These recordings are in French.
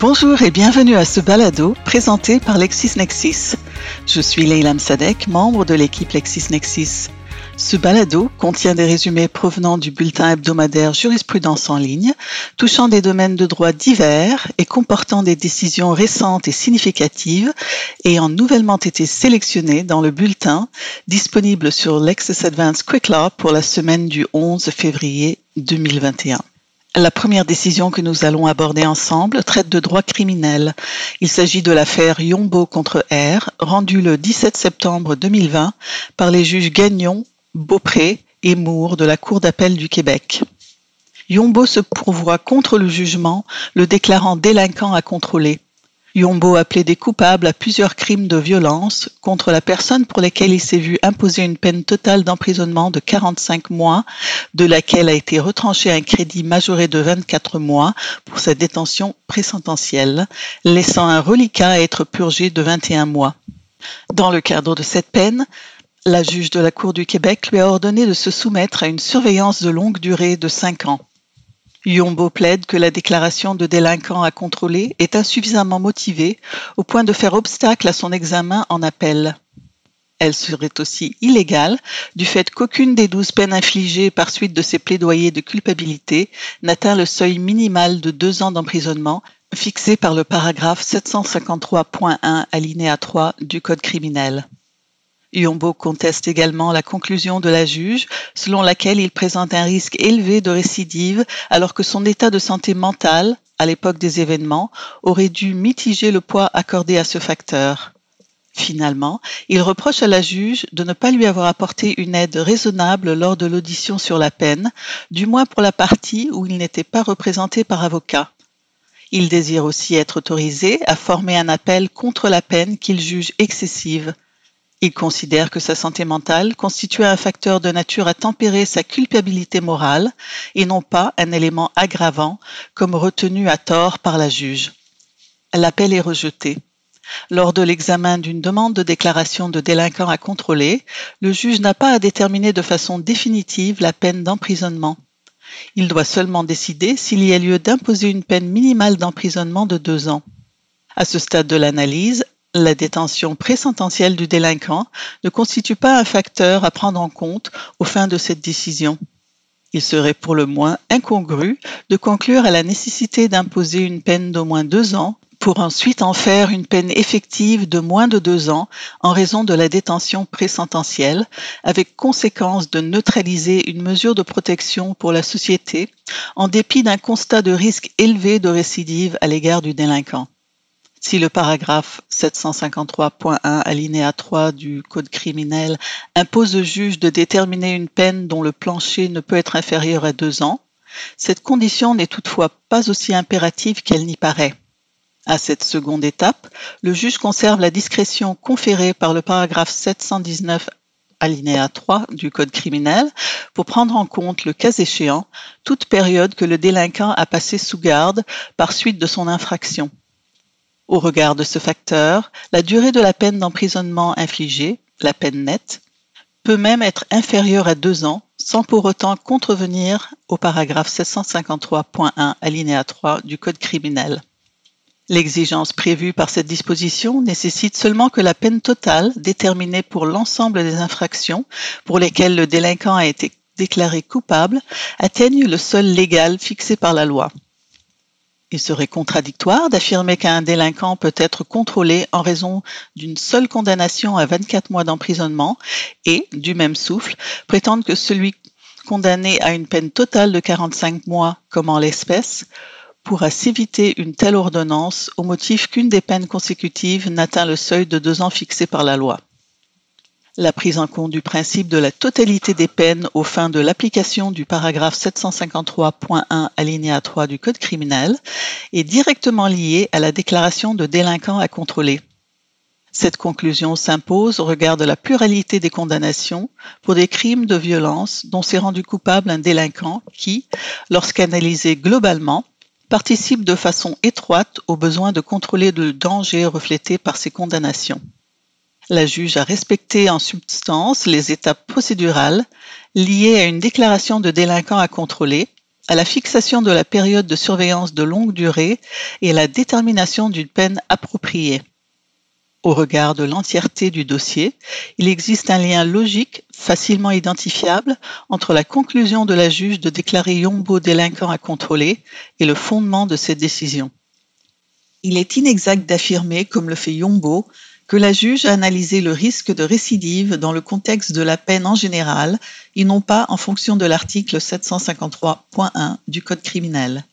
Bonjour et bienvenue à ce balado présenté par LexisNexis. Je suis Leïla Msadek, membre de l'équipe LexisNexis. Ce balado contient des résumés provenant du bulletin hebdomadaire Jurisprudence en ligne, touchant des domaines de droit divers et comportant des décisions récentes et significatives ayant nouvellement été sélectionnées dans le bulletin disponible sur LexisAdvance QuickLaw pour la semaine du 11 février 2021. La première décision que nous allons aborder ensemble traite de droit criminel. Il s'agit de l'affaire Yombo contre R, rendue le 17 septembre 2020 par les juges Gagnon, Beaupré et Moore de la Cour d'appel du Québec. Yombo se pourvoit contre le jugement, le déclarant délinquant à contrôler. Yombo a plaidé coupable à plusieurs crimes de violence contre la personne pour lesquels il s'est vu imposer une peine totale d'emprisonnement de 45 mois, de laquelle a été retranché un crédit majoré de 24 mois pour sa détention présententielle, laissant un reliquat à être purgé de 21 mois. Dans le cadre de cette peine, la juge de la Cour du Québec lui a ordonné de se soumettre à une surveillance de longue durée de 5 ans. Yombo plaide que la déclaration de délinquant à contrôler est insuffisamment motivée au point de faire obstacle à son examen en appel. Elle serait aussi illégale du fait qu'aucune des 12 peines infligées par suite de ses plaidoyers de culpabilité n'atteint le seuil minimal de 2 ans d'emprisonnement fixé par le paragraphe 753.1 alinéa 3 du Code criminel. Yombo conteste également la conclusion de la juge, selon laquelle il présente un risque élevé de récidive, alors que son état de santé mentale, à l'époque des événements, aurait dû mitiger le poids accordé à ce facteur. Finalement, il reproche à la juge de ne pas lui avoir apporté une aide raisonnable lors de l'audition sur la peine, du moins pour la partie où il n'était pas représenté par avocat. Il désire aussi être autorisé à former un appel contre la peine qu'il juge excessive. Il considère que sa santé mentale constitue un facteur de nature à tempérer sa culpabilité morale et non pas un élément aggravant comme retenu à tort par la juge. L'appel est rejeté. Lors de l'examen d'une demande de déclaration de délinquant à contrôler, le juge n'a pas à déterminer de façon définitive la peine d'emprisonnement. Il doit seulement décider s'il y a lieu d'imposer une peine minimale d'emprisonnement de 2 ans. À ce stade de l'analyse, la détention présententielle du délinquant ne constitue pas un facteur à prendre en compte aux fins de cette décision. Il serait pour le moins incongru de conclure à la nécessité d'imposer une peine d'au moins 2 ans pour ensuite en faire une peine effective de moins de 2 ans en raison de la détention présententielle, avec conséquence de neutraliser une mesure de protection pour la société en dépit d'un constat de risque élevé de récidive à l'égard du délinquant. Si le paragraphe 753.1 alinéa 3 du Code criminel impose au juge de déterminer une peine dont le plancher ne peut être inférieur à 2 ans, cette condition n'est toutefois pas aussi impérative qu'elle n'y paraît. À cette seconde étape, le juge conserve la discrétion conférée par le paragraphe 719 alinéa 3 du Code criminel pour prendre en compte, le cas échéant, toute période que le délinquant a passée sous garde par suite de son infraction. Au regard de ce facteur, la durée de la peine d'emprisonnement infligée, la peine nette, peut même être inférieure à 2 ans, sans pour autant contrevenir au paragraphe 753.1 alinéa 3 du Code criminel. L'exigence prévue par cette disposition nécessite seulement que la peine totale, déterminée pour l'ensemble des infractions pour lesquelles le délinquant a été déclaré coupable, atteigne le seuil légal fixé par la loi. Il serait contradictoire d'affirmer qu'un délinquant peut être contrôlé en raison d'une seule condamnation à 24 mois d'emprisonnement et, du même souffle, prétendre que celui condamné à une peine totale de 45 mois, comme en l'espèce, pourra s'éviter une telle ordonnance au motif qu'une des peines consécutives n'atteint le seuil de 2 ans fixé par la loi. La prise en compte du principe de la totalité des peines aux fins de l'application du paragraphe 753.1 alinéa 3 du Code criminel est directement liée à la déclaration de délinquant à contrôler. Cette conclusion s'impose au regard de la pluralité des condamnations pour des crimes de violence dont s'est rendu coupable un délinquant qui, lorsqu'analysé globalement, participe de façon étroite au besoin de contrôler le danger reflété par ces condamnations. La juge a respecté en substance les étapes procédurales liées à une déclaration de délinquant à contrôler à la fixation de la période de surveillance de longue durée et à la détermination d'une peine appropriée. Au regard de l'entièreté du dossier, il existe un lien logique, facilement identifiable, entre la conclusion de la juge de déclarer Yombo délinquant à contrôler et le fondement de cette décision. Il est inexact d'affirmer, comme le fait Yombo, que la juge a analysé le risque de récidive dans le contexte de la peine en général et non pas en fonction de l'article 753.1 du Code criminel.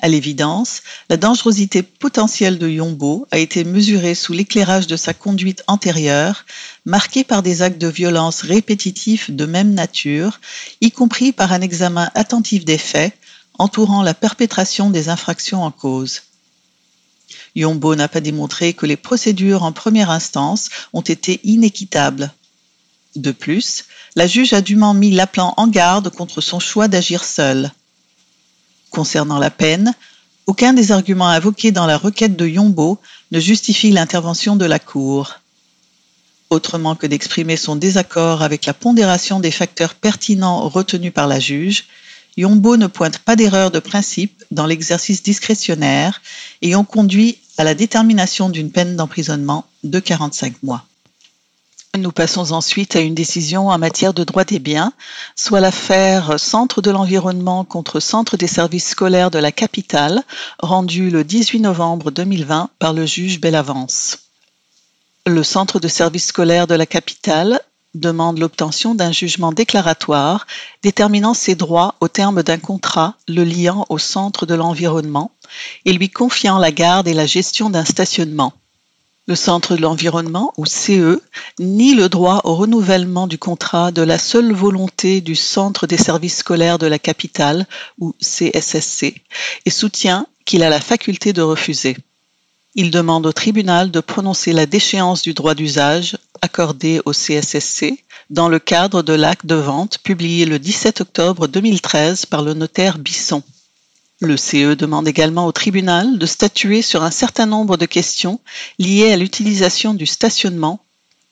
À l'évidence, la dangerosité potentielle de Yombo a été mesurée sous l'éclairage de sa conduite antérieure, marquée par des actes de violence répétitifs de même nature, y compris par un examen attentif des faits entourant la perpétration des infractions en cause. Yombo n'a pas démontré que les procédures en première instance ont été inéquitables. De plus, la juge a dûment mis l'appelant en garde contre son choix d'agir seul. Concernant la peine, aucun des arguments invoqués dans la requête de Yombo ne justifie l'intervention de la Cour. Autrement que d'exprimer son désaccord avec la pondération des facteurs pertinents retenus par la juge, Yombo ne pointe pas d'erreur de principe dans l'exercice discrétionnaire ayant conduit à la détermination d'une peine d'emprisonnement de 45 mois. Nous passons ensuite à une décision en matière de droit des biens, soit l'affaire Centre de l'environnement contre Centre des services scolaires de la capitale, rendue le 18 novembre 2020 par le juge Bellavance. Le Centre de services scolaires de la capitale demande l'obtention d'un jugement déclaratoire déterminant ses droits au terme d'un contrat le liant au Centre de l'environnement et lui confiant la garde et la gestion d'un stationnement. Le Centre de l'environnement, ou CE, nie le droit au renouvellement du contrat de la seule volonté du Centre des services scolaires de la capitale, ou CSSC, et soutient qu'il a la faculté de refuser. Il demande au tribunal de prononcer la déchéance du droit d'usage accordé au CSSC dans le cadre de l'acte de vente publié le 17 octobre 2013 par le notaire Bisson. Le CE demande également au tribunal de statuer sur un certain nombre de questions liées à l'utilisation du stationnement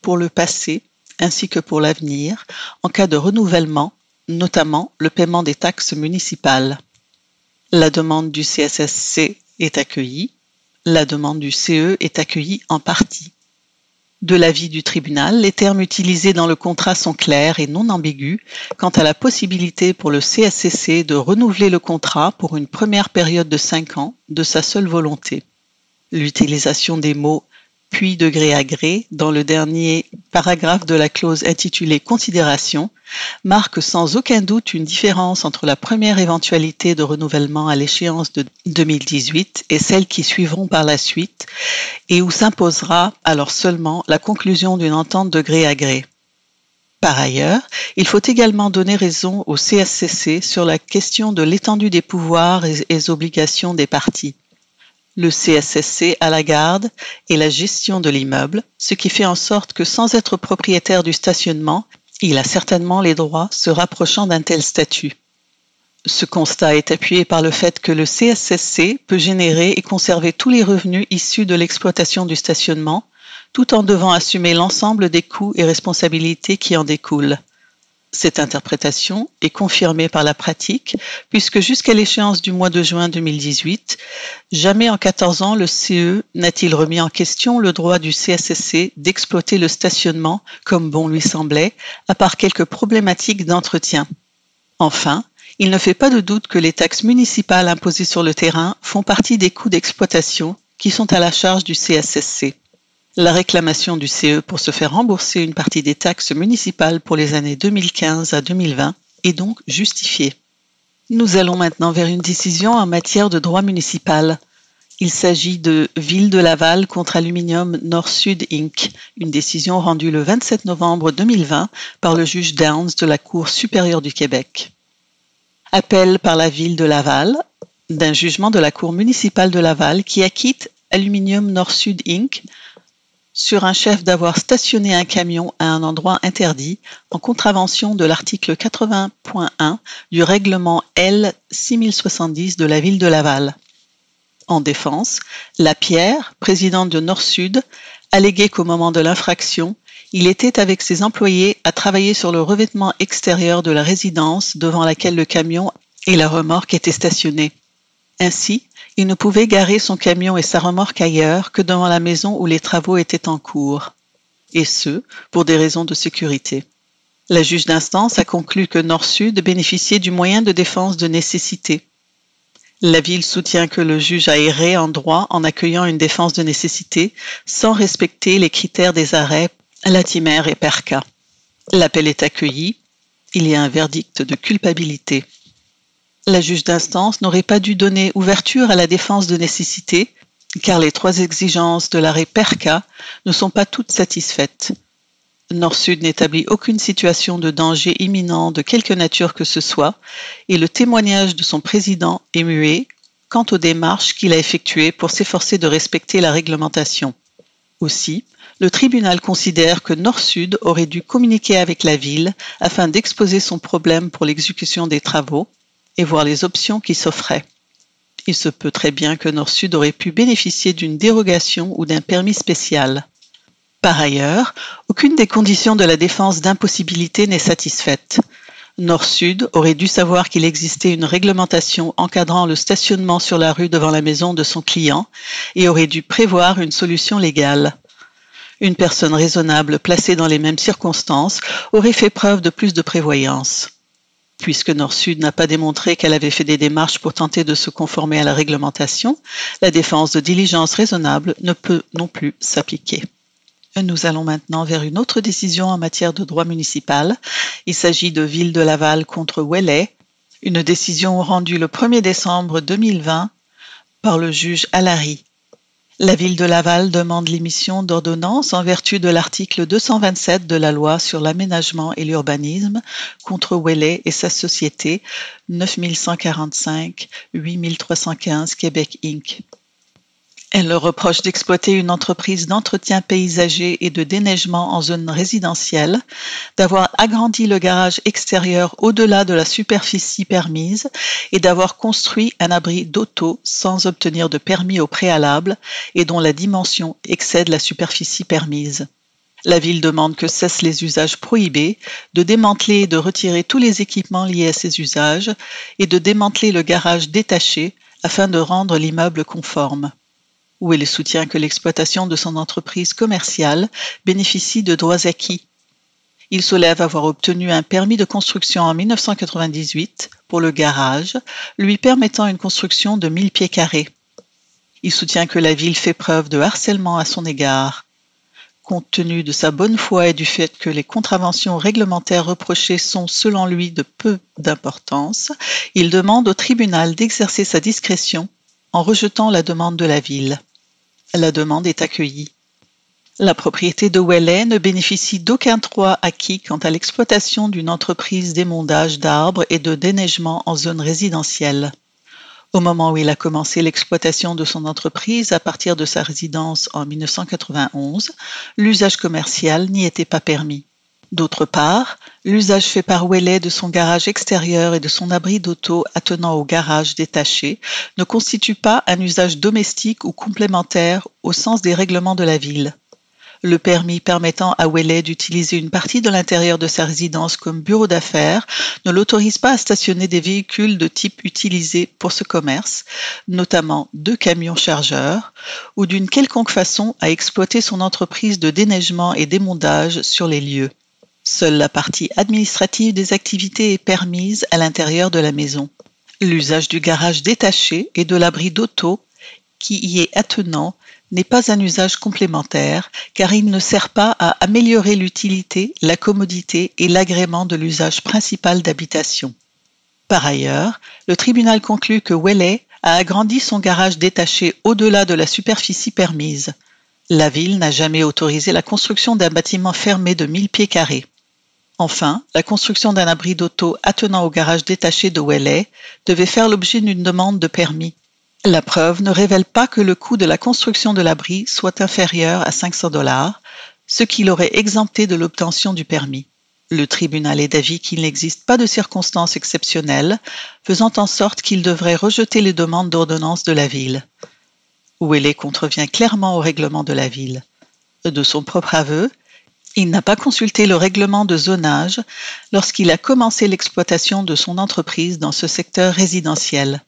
pour le passé ainsi que pour l'avenir en cas de renouvellement, notamment le paiement des taxes municipales. La demande du CSSC est accueillie. La demande du CE est accueillie en partie. De l'avis du tribunal, les termes utilisés dans le contrat sont clairs et non ambigus quant à la possibilité pour le CSCC de renouveler le contrat pour une première période de 5 ans de sa seule volonté. L'utilisation des mots « puis de gré à gré » dans le dernier paragraphe de la clause intitulée « Considération » marque sans aucun doute une différence entre la première éventualité de renouvellement à l'échéance de 2018 et celles qui suivront par la suite et où s'imposera alors seulement la conclusion d'une entente de gré à gré. Par ailleurs, il faut également donner raison au CSCC sur la question de l'étendue des pouvoirs et obligations des parties. Le CSSC a la garde et la gestion de l'immeuble, ce qui fait en sorte que sans être propriétaire du stationnement, il a certainement les droits se rapprochant d'un tel statut. Ce constat est appuyé par le fait que le CSSC peut générer et conserver tous les revenus issus de l'exploitation du stationnement, tout en devant assumer l'ensemble des coûts et responsabilités qui en découlent. Cette interprétation est confirmée par la pratique, puisque jusqu'à l'échéance du mois de juin 2018, jamais en 14 ans le CE n'a-t-il remis en question le droit du CSSC d'exploiter le stationnement comme bon lui semblait, à part quelques problématiques d'entretien. Enfin, il ne fait pas de doute que les taxes municipales imposées sur le terrain font partie des coûts d'exploitation qui sont à la charge du CSSC. La réclamation du CE pour se faire rembourser une partie des taxes municipales pour les années 2015 à 2020 est donc justifiée. Nous allons maintenant vers une décision en matière de droit municipal. Il s'agit de Ville de Laval contre Aluminium Nord-Sud Inc., une décision rendue le 27 novembre 2020 par le juge Downs de la Cour supérieure du Québec. Appel par la Ville de Laval d'un jugement de la Cour municipale de Laval qui acquitte Aluminium Nord-Sud Inc., sur un chef d'avoir stationné un camion à un endroit interdit en contravention de l'article 80.1 du règlement L 6070 de la Ville de Laval. En défense, Lapierre, présidente de Nord-Sud, alléguait qu'au moment de l'infraction, il était avec ses employés à travailler sur le revêtement extérieur de la résidence devant laquelle le camion et la remorque était stationnée. Ainsi, il ne pouvait garer son camion et sa remorque ailleurs que devant la maison où les travaux étaient en cours, et ce, pour des raisons de sécurité. La juge d'instance a conclu que Nord-Sud bénéficiait du moyen de défense de nécessité. La Ville soutient que le juge a erré en droit en accueillant une défense de nécessité sans respecter les critères des arrêts Latimer et Perca. L'appel est accueilli. Il y a un verdict de culpabilité. La juge d'instance n'aurait pas dû donner ouverture à la défense de nécessité, car les trois exigences de l'arrêt Perca ne sont pas toutes satisfaites. Nord-Sud n'établit aucune situation de danger imminent de quelque nature que ce soit, et le témoignage de son président est muet quant aux démarches qu'il a effectuées pour s'efforcer de respecter la réglementation. Aussi, le tribunal considère que Nord-Sud aurait dû communiquer avec la Ville afin d'exposer son problème pour l'exécution des travaux et voir les options qui s'offraient. Il se peut très bien que Nord-Sud aurait pu bénéficier d'une dérogation ou d'un permis spécial. Par ailleurs, aucune des conditions de la défense d'impossibilité n'est satisfaite. Nord-Sud aurait dû savoir qu'il existait une réglementation encadrant le stationnement sur la rue devant la maison de son client et aurait dû prévoir une solution légale. Une personne raisonnable placée dans les mêmes circonstances aurait fait preuve de plus de prévoyance. Puisque Nord-Sud n'a pas démontré qu'elle avait fait des démarches pour tenter de se conformer à la réglementation, la défense de diligence raisonnable ne peut non plus s'appliquer. Nous allons maintenant vers une autre décision en matière de droit municipal. Il s'agit de Ville de Laval contre Ouellet, une décision rendue le 1er décembre 2020 par le juge Alary. La Ville de Laval demande l'émission d'ordonnances en vertu de l'article 227 de la Loi sur l'aménagement et l'urbanisme contre Ouellet et sa société 9145-8315 Québec Inc. Elle leur reproche d'exploiter une entreprise d'entretien paysager et de déneigement en zone résidentielle, d'avoir agrandi le garage extérieur au-delà de la superficie permise et d'avoir construit un abri d'auto sans obtenir de permis au préalable et dont la dimension excède la superficie permise. La Ville demande que cessent les usages prohibés, de démanteler et de retirer tous les équipements liés à ces usages et de démanteler le garage détaché afin de rendre l'immeuble conforme. Où elle soutient que l'exploitation de son entreprise commerciale bénéficie de droits acquis. Il soulève avoir obtenu un permis de construction en 1998 pour le garage, lui permettant une construction de 1000 pieds carrés. Il soutient que la Ville fait preuve de harcèlement à son égard. Compte tenu de sa bonne foi et du fait que les contraventions réglementaires reprochées sont, selon lui, de peu d'importance, il demande au tribunal d'exercer sa discrétion en rejetant la demande de la Ville. La demande est accueillie. La propriété de Ouellet ne bénéficie d'aucun droit acquis quant à l'exploitation d'une entreprise d'émondage d'arbres et de déneigement en zone résidentielle. Au moment où il a commencé l'exploitation de son entreprise à partir de sa résidence en 1991, l'usage commercial n'y était pas permis. D'autre part, l'usage fait par Ouellet de son garage extérieur et de son abri d'auto attenant au garage détaché ne constitue pas un usage domestique ou complémentaire au sens des règlements de la Ville. Le permis permettant à Ouellet d'utiliser une partie de l'intérieur de sa résidence comme bureau d'affaires ne l'autorise pas à stationner des véhicules de type utilisé pour ce commerce, notamment deux camions chargeurs, ou d'une quelconque façon à exploiter son entreprise de déneigement et d'émondage sur les lieux. Seule la partie administrative des activités est permise à l'intérieur de la maison. L'usage du garage détaché et de l'abri d'auto qui y est attenant n'est pas un usage complémentaire car il ne sert pas à améliorer l'utilité, la commodité et l'agrément de l'usage principal d'habitation. Par ailleurs, le tribunal conclut que Ouellet a agrandi son garage détaché au-delà de la superficie permise. La Ville n'a jamais autorisé la construction d'un bâtiment fermé de 1000 pieds carrés. Enfin, la construction d'un abri d'auto attenant au garage détaché de Ouellet devait faire l'objet d'une demande de permis. La preuve ne révèle pas que le coût de la construction de l'abri soit inférieur à 500 $, ce qui l'aurait exempté de l'obtention du permis. Le tribunal est d'avis qu'il n'existe pas de circonstances exceptionnelles, faisant en sorte qu'il devrait rejeter les demandes d'ordonnance de la Ville. Ouellet contrevient clairement au règlement de la Ville. De son propre aveu, Il n'a pas consulté le règlement de zonage lorsqu'il a commencé l'exploitation de son entreprise dans ce secteur résidentiel.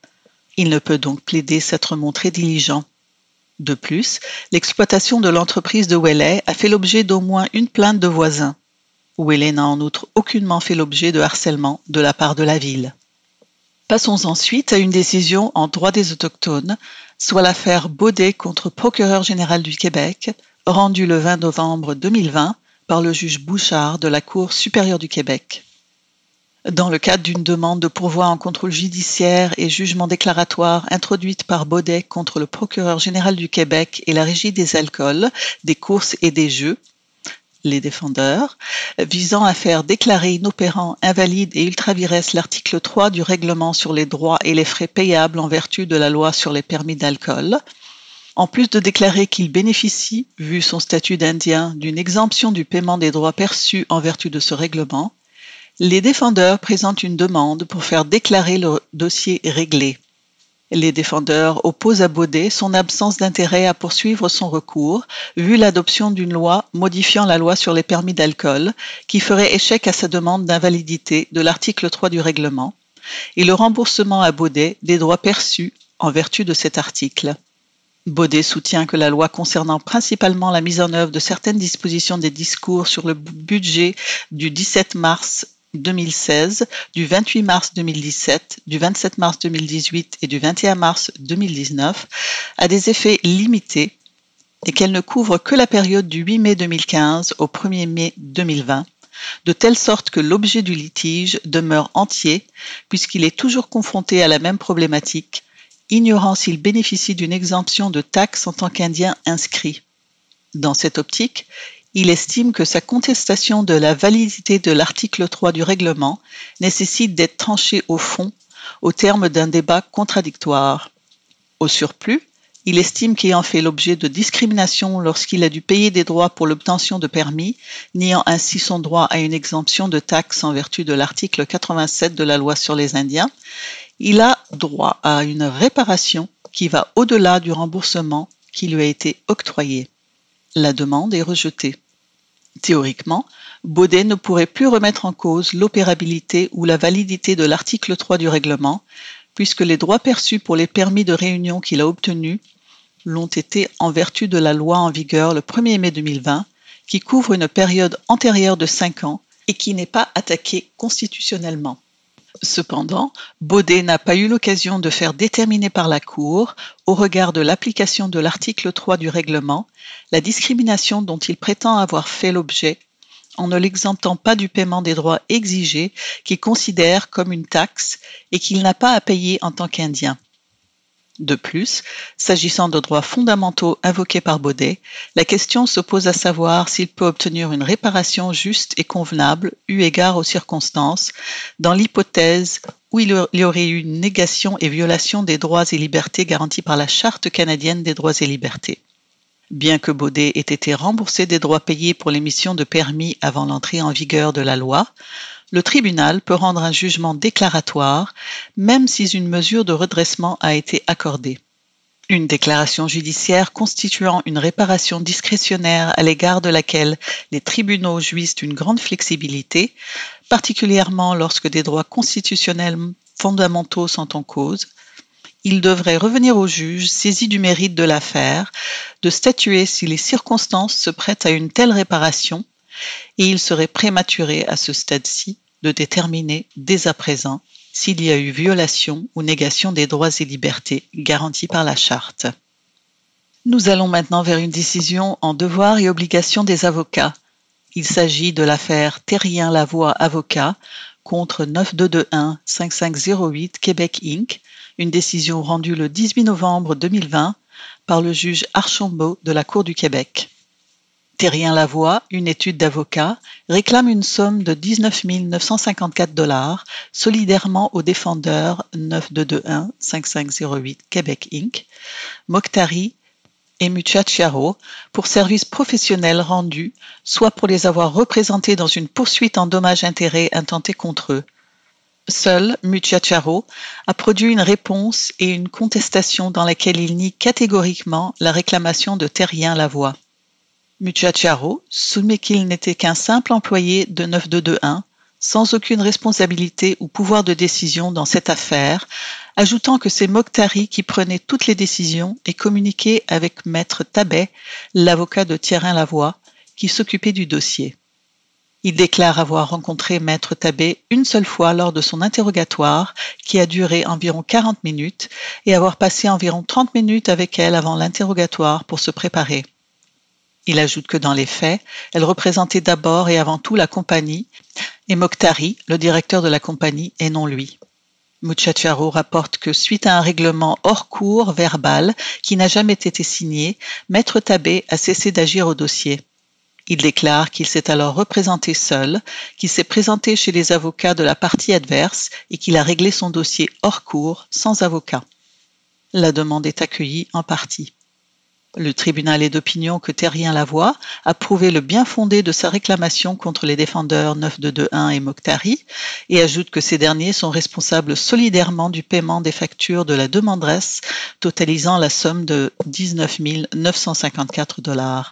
Il ne peut donc plaider s'être montré diligent. De plus, l'exploitation de l'entreprise de Ouellet a fait l'objet d'au moins une plainte de voisins. Ouellet n'a en outre aucunement fait l'objet de harcèlement de la part de la ville. Passons ensuite à une décision en droit des Autochtones, soit l'affaire Baudet contre Procureur général du Québec, rendue le 20 novembre 2020 par le juge Bouchard de la Cour supérieure du Québec. Dans le cadre d'une demande de pourvoi en contrôle judiciaire et jugement déclaratoire introduite par Baudet contre le procureur général du Québec et la Régie des alcools, des courses et des jeux, les défendeurs, visant à faire déclarer inopérant, invalide et ultra vires l'article 3 du règlement sur les droits et les frais payables en vertu de la loi sur les permis d'alcool, en plus de déclarer qu'il bénéficie, vu son statut d'Indien, d'une exemption du paiement des droits perçus en vertu de ce règlement, les défendeurs présentent une demande pour faire déclarer le dossier réglé. Les défendeurs opposent à Baudet son absence d'intérêt à poursuivre son recours, vu l'adoption d'une loi modifiant la loi sur les permis d'alcool, qui ferait échec à sa demande d'invalidité de l'article 3 du règlement, et le remboursement à Baudet des droits perçus en vertu de cet article. Baudet soutient que la loi concernant principalement la mise en œuvre de certaines dispositions des discours sur le budget du 17 mars 2016, du 28 mars 2017, du 27 mars 2018 et du 21 mars 2019 a des effets limités et qu'elle ne couvre que la période du 8 mai 2015 au 1er mai 2020, de telle sorte que l'objet du litige demeure entier puisqu'il est toujours confronté à la même problématique, ignorant s'il bénéficie d'une exemption de taxes en tant qu'Indien inscrit. Dans cette optique, il estime que sa contestation de la validité de l'article 3 du règlement nécessite d'être tranchée au fond, au terme d'un débat contradictoire. Au surplus, il estime qu'ayant fait l'objet de discrimination lorsqu'il a dû payer des droits pour l'obtention de permis, niant ainsi son droit à une exemption de taxes en vertu de l'article 87 de la loi sur les Indiens, il a droit à une réparation qui va au-delà du remboursement qui lui a été octroyé. La demande est rejetée. Théoriquement, Baudet ne pourrait plus remettre en cause l'opérabilité ou la validité de l'article 3 du règlement, puisque les droits perçus pour les permis de réunion qu'il a obtenus l'ont été en vertu de la loi en vigueur le 1er mai 2020, qui couvre une période antérieure de 5 ans et qui n'est pas attaquée constitutionnellement. Cependant, Baudet n'a pas eu l'occasion de faire déterminer par la Cour, au regard de l'application de l'article 3 du règlement, la discrimination dont il prétend avoir fait l'objet, en ne l'exemptant pas du paiement des droits exigés qu'il considère comme une taxe et qu'il n'a pas à payer en tant qu'Indien. De plus, s'agissant de droits fondamentaux invoqués par Baudet, la question se pose à savoir s'il peut obtenir une réparation juste et convenable, eu égard aux circonstances, dans l'hypothèse où il y aurait eu une négation et violation des droits et libertés garantis par la Charte canadienne des droits et libertés. Bien que Baudet ait été remboursé des droits payés pour l'émission de permis avant l'entrée en vigueur de la loi, le tribunal peut rendre un jugement déclaratoire, même si une mesure de redressement a été accordée. Une déclaration judiciaire constituant une réparation discrétionnaire à l'égard de laquelle les tribunaux jouissent d'une grande flexibilité, particulièrement lorsque des droits constitutionnels fondamentaux sont en cause, il devrait revenir au juge saisi du mérite de l'affaire, de statuer si les circonstances se prêtent à une telle réparation, et il serait prématuré à ce stade-ci de déterminer dès à présent s'il y a eu violation ou négation des droits et libertés garantis par la Charte. Nous allons maintenant vers une décision en devoirs et obligations des avocats. Il s'agit de l'affaire Thérien Lavoie avocat contre 9221-5508 Québec Inc., une décision rendue le 18 novembre 2020 par le juge Archambault de la Cour du Québec. Thérien Lavoie, une étude d'avocat, réclame une somme de 19 954 $ solidairement au défendeur 9221-5508 Québec Inc., Moktari et Mouchacharo pour services professionnels rendus, soit pour les avoir représentés dans une poursuite en dommages-intérêts intentée contre eux. Seul, Mouchacharo a produit une réponse et une contestation dans laquelle il nie catégoriquement la réclamation de Thérien Lavoie. Mouchacharo soumet qu'il n'était qu'un simple employé de 9221, sans aucune responsabilité ou pouvoir de décision dans cette affaire, ajoutant que c'est Moktari qui prenait toutes les décisions et communiquait avec Maître Tabet, l'avocat de Thérien Lavoie, qui s'occupait du dossier. Il déclare avoir rencontré Maître Tabet une seule fois lors de son interrogatoire, qui a duré environ 40 minutes, et avoir passé environ 30 minutes avec elle avant l'interrogatoire pour se préparer. Il ajoute que dans les faits, elle représentait d'abord et avant tout la compagnie, et Moktari, le directeur de la compagnie, et non lui. Mouchacharo rapporte que suite à un règlement hors cours verbal qui n'a jamais été signé, Maître Tabet a cessé d'agir au dossier. Il déclare qu'il s'est alors représenté seul, qu'il s'est présenté chez les avocats de la partie adverse et qu'il a réglé son dossier hors cours sans avocat. La demande est accueillie en partie. Le tribunal est d'opinion que Thérien Lavoie a prouvé le bien fondé de sa réclamation contre les défendeurs 9221 et Moktari et ajoute que ces derniers sont responsables solidairement du paiement des factures de la demanderesse totalisant la somme de 19 $954.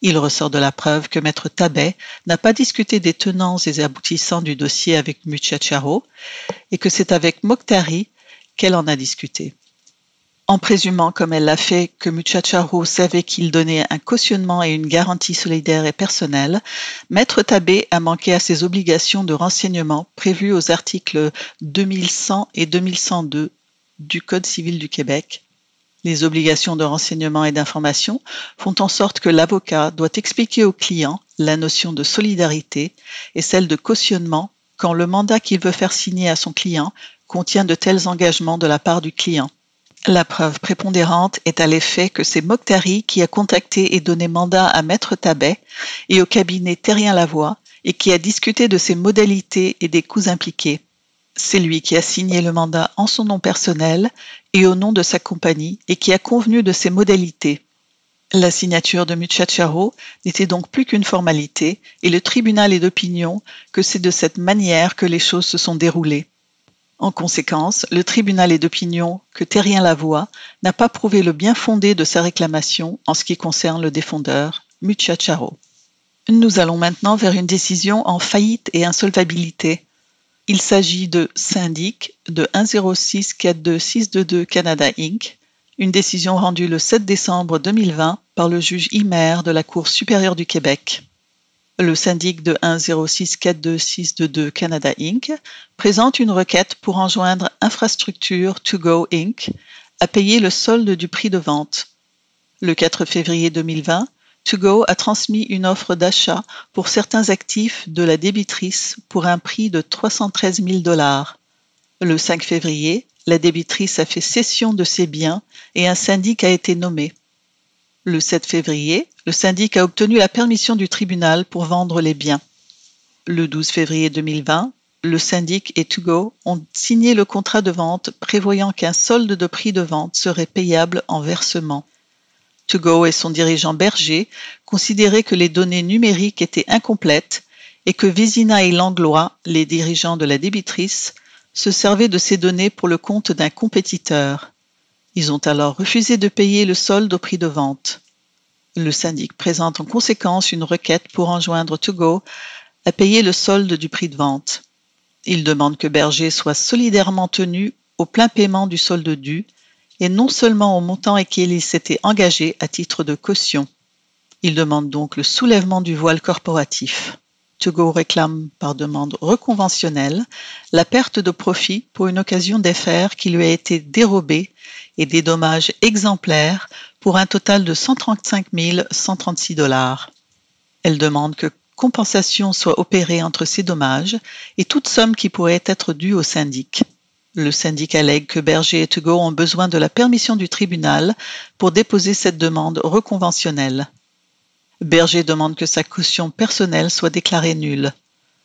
Il ressort de la preuve que Maître Tabet n'a pas discuté des tenants et aboutissants du dossier avec Mouchacharo et que c'est avec Moktari qu'elle en a discuté. En présumant, comme elle l'a fait, que Mouchacharo savait qu'il donnait un cautionnement et une garantie solidaire et personnelle, Maître Tabet a manqué à ses obligations de renseignement prévues aux articles 2100 et 2102 du Code civil du Québec. Les obligations de renseignement et d'information font en sorte que l'avocat doit expliquer au client la notion de solidarité et celle de cautionnement quand le mandat qu'il veut faire signer à son client contient de tels engagements de la part du client. La preuve prépondérante est à l'effet que c'est Moktari qui a contacté et donné mandat à Maître Tabet et au cabinet Thérien Lavoie et qui a discuté de ses modalités et des coûts impliqués. C'est lui qui a signé le mandat en son nom personnel et au nom de sa compagnie et qui a convenu de ses modalités. La signature de Mouchacharo n'était donc plus qu'une formalité et le tribunal est d'opinion que c'est de cette manière que les choses se sont déroulées. En conséquence, le tribunal est d'opinion que Thérien Lavoie n'a pas prouvé le bien fondé de sa réclamation en ce qui concerne le défendeur Mouchacharo. Nous allons maintenant vers une décision en faillite et insolvabilité. Il s'agit de Syndic de 106-42622 Canada Inc., une décision rendue le 7 décembre 2020 par le juge Imer de la Cour supérieure du Québec. Le syndic de 106-42622 Canada Inc. présente une requête pour enjoindre Infrastructure To-Go Inc. à payer le solde du prix de vente. Le 4 février 2020, To-Go a transmis une offre d'achat pour certains actifs de la débitrice pour un prix de 313 $000. Le 5 février, la débitrice a fait cession de ses biens et un syndic a été nommé. Le 7 février, le syndic a obtenu la permission du tribunal pour vendre les biens. Le 12 février 2020, le syndic et To-Go ont signé le contrat de vente prévoyant qu'un solde de prix de vente serait payable en versement. To-Go et son dirigeant Berger considéraient que les données numériques étaient incomplètes et que Vézina et Langlois, les dirigeants de la débitrice, se servaient de ces données pour le compte d'un compétiteur. Ils ont alors refusé de payer le solde au prix de vente. Le syndic présente en conséquence une requête pour enjoindre To-Go à payer le solde du prix de vente. Il demande que Berger soit solidairement tenu au plein paiement du solde dû et non seulement au montant auquel il s'était engagé à titre de caution. Il demande donc le soulèvement du voile corporatif. To-Go réclame par demande reconventionnelle la perte de profit pour une occasion d'affaires qui lui a été dérobée et des dommages exemplaires pour un total de 135 $136. Elle demande que compensation soit opérée entre ces dommages et toute somme qui pourrait être due au syndic. Le syndic allègue que Berger et To-Go ont besoin de la permission du tribunal pour déposer cette demande reconventionnelle. Berger demande que sa caution personnelle soit déclarée nulle.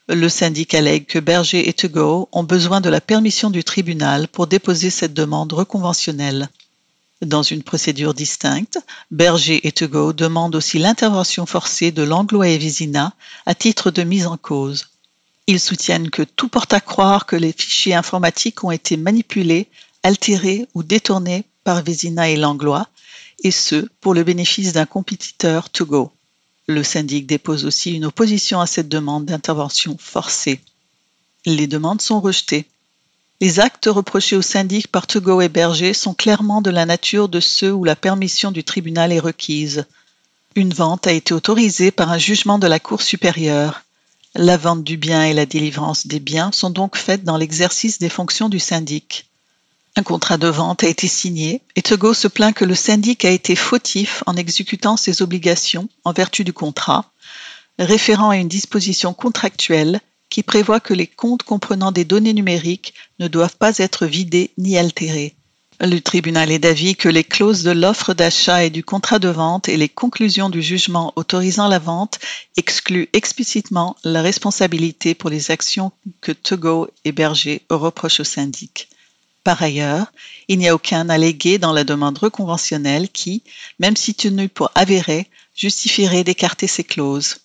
Le syndic allègue que Berger et To-Go ont besoin de la permission du tribunal pour déposer cette demande reconventionnelle. Dans une procédure distincte, Berger et To-Go demandent aussi l'intervention forcée de Langlois et Vézina à titre de mise en cause. Ils soutiennent que tout porte à croire que les fichiers informatiques ont été manipulés, altérés ou détournés par Vézina et Langlois, et ce, pour le bénéfice d'un compétiteur To-Go. Le syndic dépose aussi une opposition à cette demande d'intervention forcée. Les demandes sont rejetées. Les actes reprochés au syndic par To-Go et Berger sont clairement de la nature de ceux où la permission du tribunal est requise. Une vente a été autorisée par un jugement de la Cour supérieure. La vente du bien et la délivrance des biens sont donc faites dans l'exercice des fonctions du syndic. Un contrat de vente a été signé et To-Go se plaint que le syndic a été fautif en exécutant ses obligations en vertu du contrat, référant à une disposition contractuelle qui prévoit que les comptes comprenant des données numériques ne doivent pas être vidés ni altérés. Le tribunal est d'avis que les clauses de l'offre d'achat et du contrat de vente et les conclusions du jugement autorisant la vente excluent explicitement la responsabilité pour les actions que To-Go et Berger reprochent au syndic. Par ailleurs, il n'y a aucun allégué dans la demande reconventionnelle qui, même si tenue pour avérée, justifierait d'écarter ces clauses.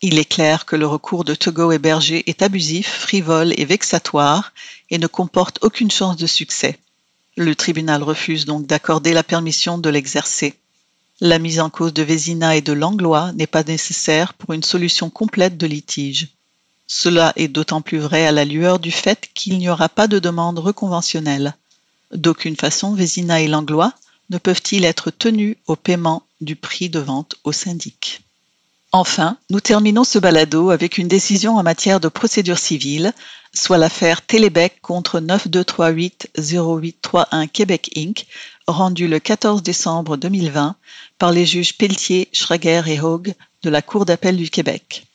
Il est clair que le recours de To-Go et Berger est abusif, frivole et vexatoire et ne comporte aucune chance de succès. Le tribunal refuse donc d'accorder la permission de l'exercer. La mise en cause de Vézina et de Langlois n'est pas nécessaire pour une solution complète de litige. Cela est d'autant plus vrai à la lueur du fait qu'il n'y aura pas de demande reconventionnelle. D'aucune façon, Vézina et Langlois ne peuvent-ils être tenus au paiement du prix de vente au syndic. Enfin, nous terminons ce balado avec une décision en matière de procédure civile, soit l'affaire Télébec contre 9238-0831 Québec Inc., rendue le 14 décembre 2020 par les juges Pelletier, Schrager et Hogue de la Cour d'appel du Québec.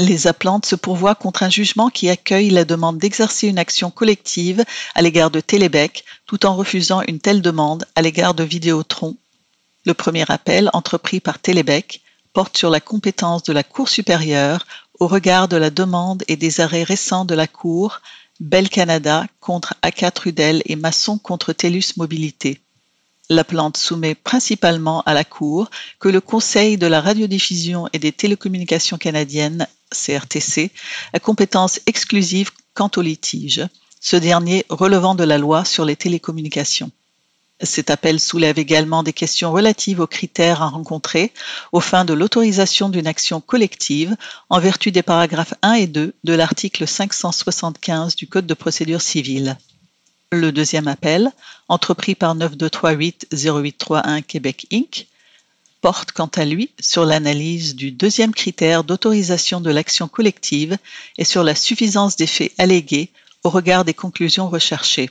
Les appellantes se pourvoient contre un jugement qui accueille la demande d'exercer une action collective à l'égard de Télébec, tout en refusant une telle demande à l'égard de Vidéotron. Le premier appel, entrepris par Télébec, porte sur la compétence de la Cour supérieure au regard de la demande et des arrêts récents de la Cour, Bell Canada contre AK Trudel et Masson contre TELUS Mobilité. L'appelante soumet principalement à la Cour que le Conseil de la radiodiffusion et des télécommunications canadiennes, CRTC, a compétence exclusive quant au litige, ce dernier relevant de la loi sur les télécommunications. Cet appel soulève également des questions relatives aux critères à rencontrer aux fins de l'autorisation d'une action collective en vertu des paragraphes 1 et 2 de l'article 575 du Code de procédure civile. Le deuxième appel, entrepris par 9238-0831 Québec Inc., porte quant à lui sur l'analyse du deuxième critère d'autorisation de l'action collective et sur la suffisance des faits allégués au regard des conclusions recherchées.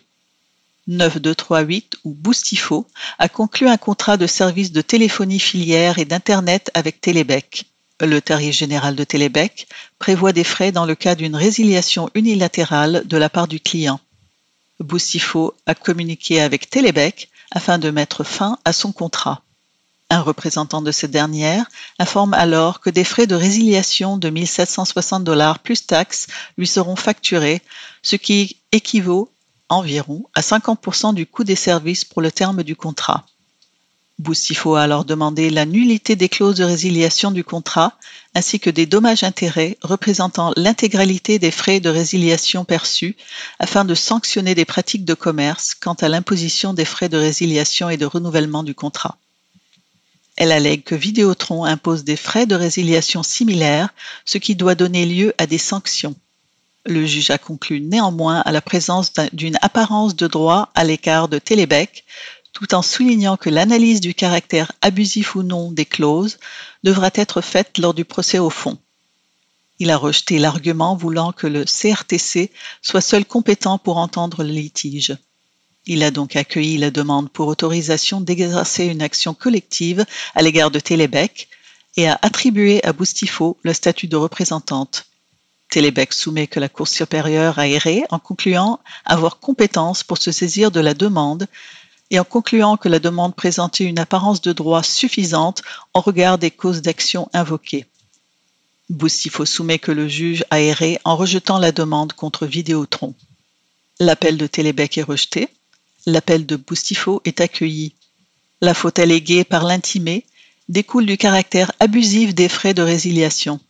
9238 ou Boustifo a conclu un contrat de service de téléphonie filière et d'Internet avec Télébec. Le tarif général de Télébec prévoit des frais dans le cas d'une résiliation unilatérale de la part du client. Boustifo a communiqué avec Télébec afin de mettre fin à son contrat. Un représentant de cette dernière informe alors que des frais de résiliation de 1760 $ plus taxes lui seront facturés, ce qui équivaut environ à 50% du coût des services pour le terme du contrat. Boustifo a alors demandé la nullité des clauses de résiliation du contrat ainsi que des dommages-intérêts représentant l'intégralité des frais de résiliation perçus afin de sanctionner des pratiques de commerce quant à l'imposition des frais de résiliation et de renouvellement du contrat. Elle allègue que Vidéotron impose des frais de résiliation similaires, ce qui doit donner lieu à des sanctions. Le juge a conclu néanmoins à la présence d'une apparence de droit à l'écart de Télébec, tout en soulignant que l'analyse du caractère abusif ou non des clauses devra être faite lors du procès au fond. Il a rejeté l'argument voulant que le CRTC soit seul compétent pour entendre le litige. Il a donc accueilli la demande pour autorisation d'exercer une action collective à l'égard de Télébec et a attribué à Boustifo le statut de représentante. Télébec soumet que la Cour supérieure a erré en concluant avoir compétence pour se saisir de la demande et en concluant que la demande présentait une apparence de droit suffisante en regard des causes d'action invoquées. Boustifo soumet que le juge a erré en rejetant la demande contre Vidéotron. L'appel de Télébec est rejeté. L'appel de Boustifo est accueilli. La faute alléguée par l'intimé découle du caractère abusif des frais de résiliation.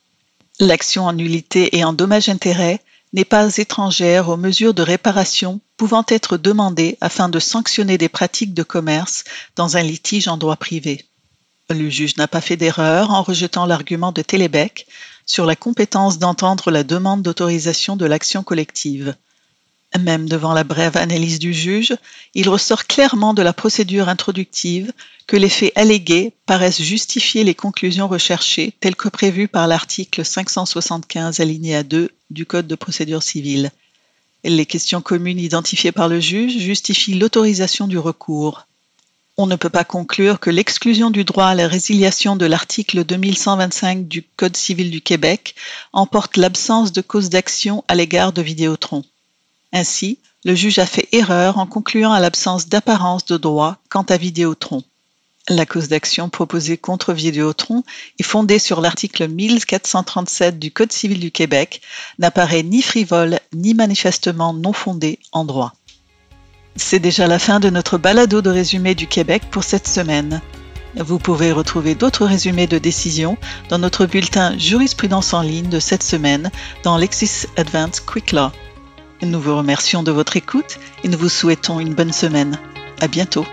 L'action en nullité et en dommages-intérêts n'est pas étrangère aux mesures de réparation pouvant être demandées afin de sanctionner des pratiques de commerce dans un litige en droit privé. Le juge n'a pas fait d'erreur en rejetant l'argument de Télébec sur la compétence d'entendre la demande d'autorisation de l'action collective. Même devant la brève analyse du juge, il ressort clairement de la procédure introductive que les faits allégués paraissent justifier les conclusions recherchées telles que prévues par l'article 575 alinéa 2 du Code de procédure civile. Les questions communes identifiées par le juge justifient l'autorisation du recours. On ne peut pas conclure que l'exclusion du droit à la résiliation de l'article 2125 du Code civil du Québec emporte l'absence de cause d'action à l'égard de Vidéotron. Ainsi, le juge a fait erreur en concluant à l'absence d'apparence de droit quant à Vidéotron. La cause d'action proposée contre Vidéotron est fondée sur l'article 1437 du Code civil du Québec, n'apparaît ni frivole ni manifestement non fondée en droit. C'est déjà la fin de notre balado de résumé du Québec pour cette semaine. Vous pouvez retrouver d'autres résumés de décisions dans notre bulletin Jurisprudence en ligne de cette semaine dans LexisAdvance QuickLaw. Nous vous remercions de votre écoute et nous vous souhaitons une bonne semaine. À bientôt.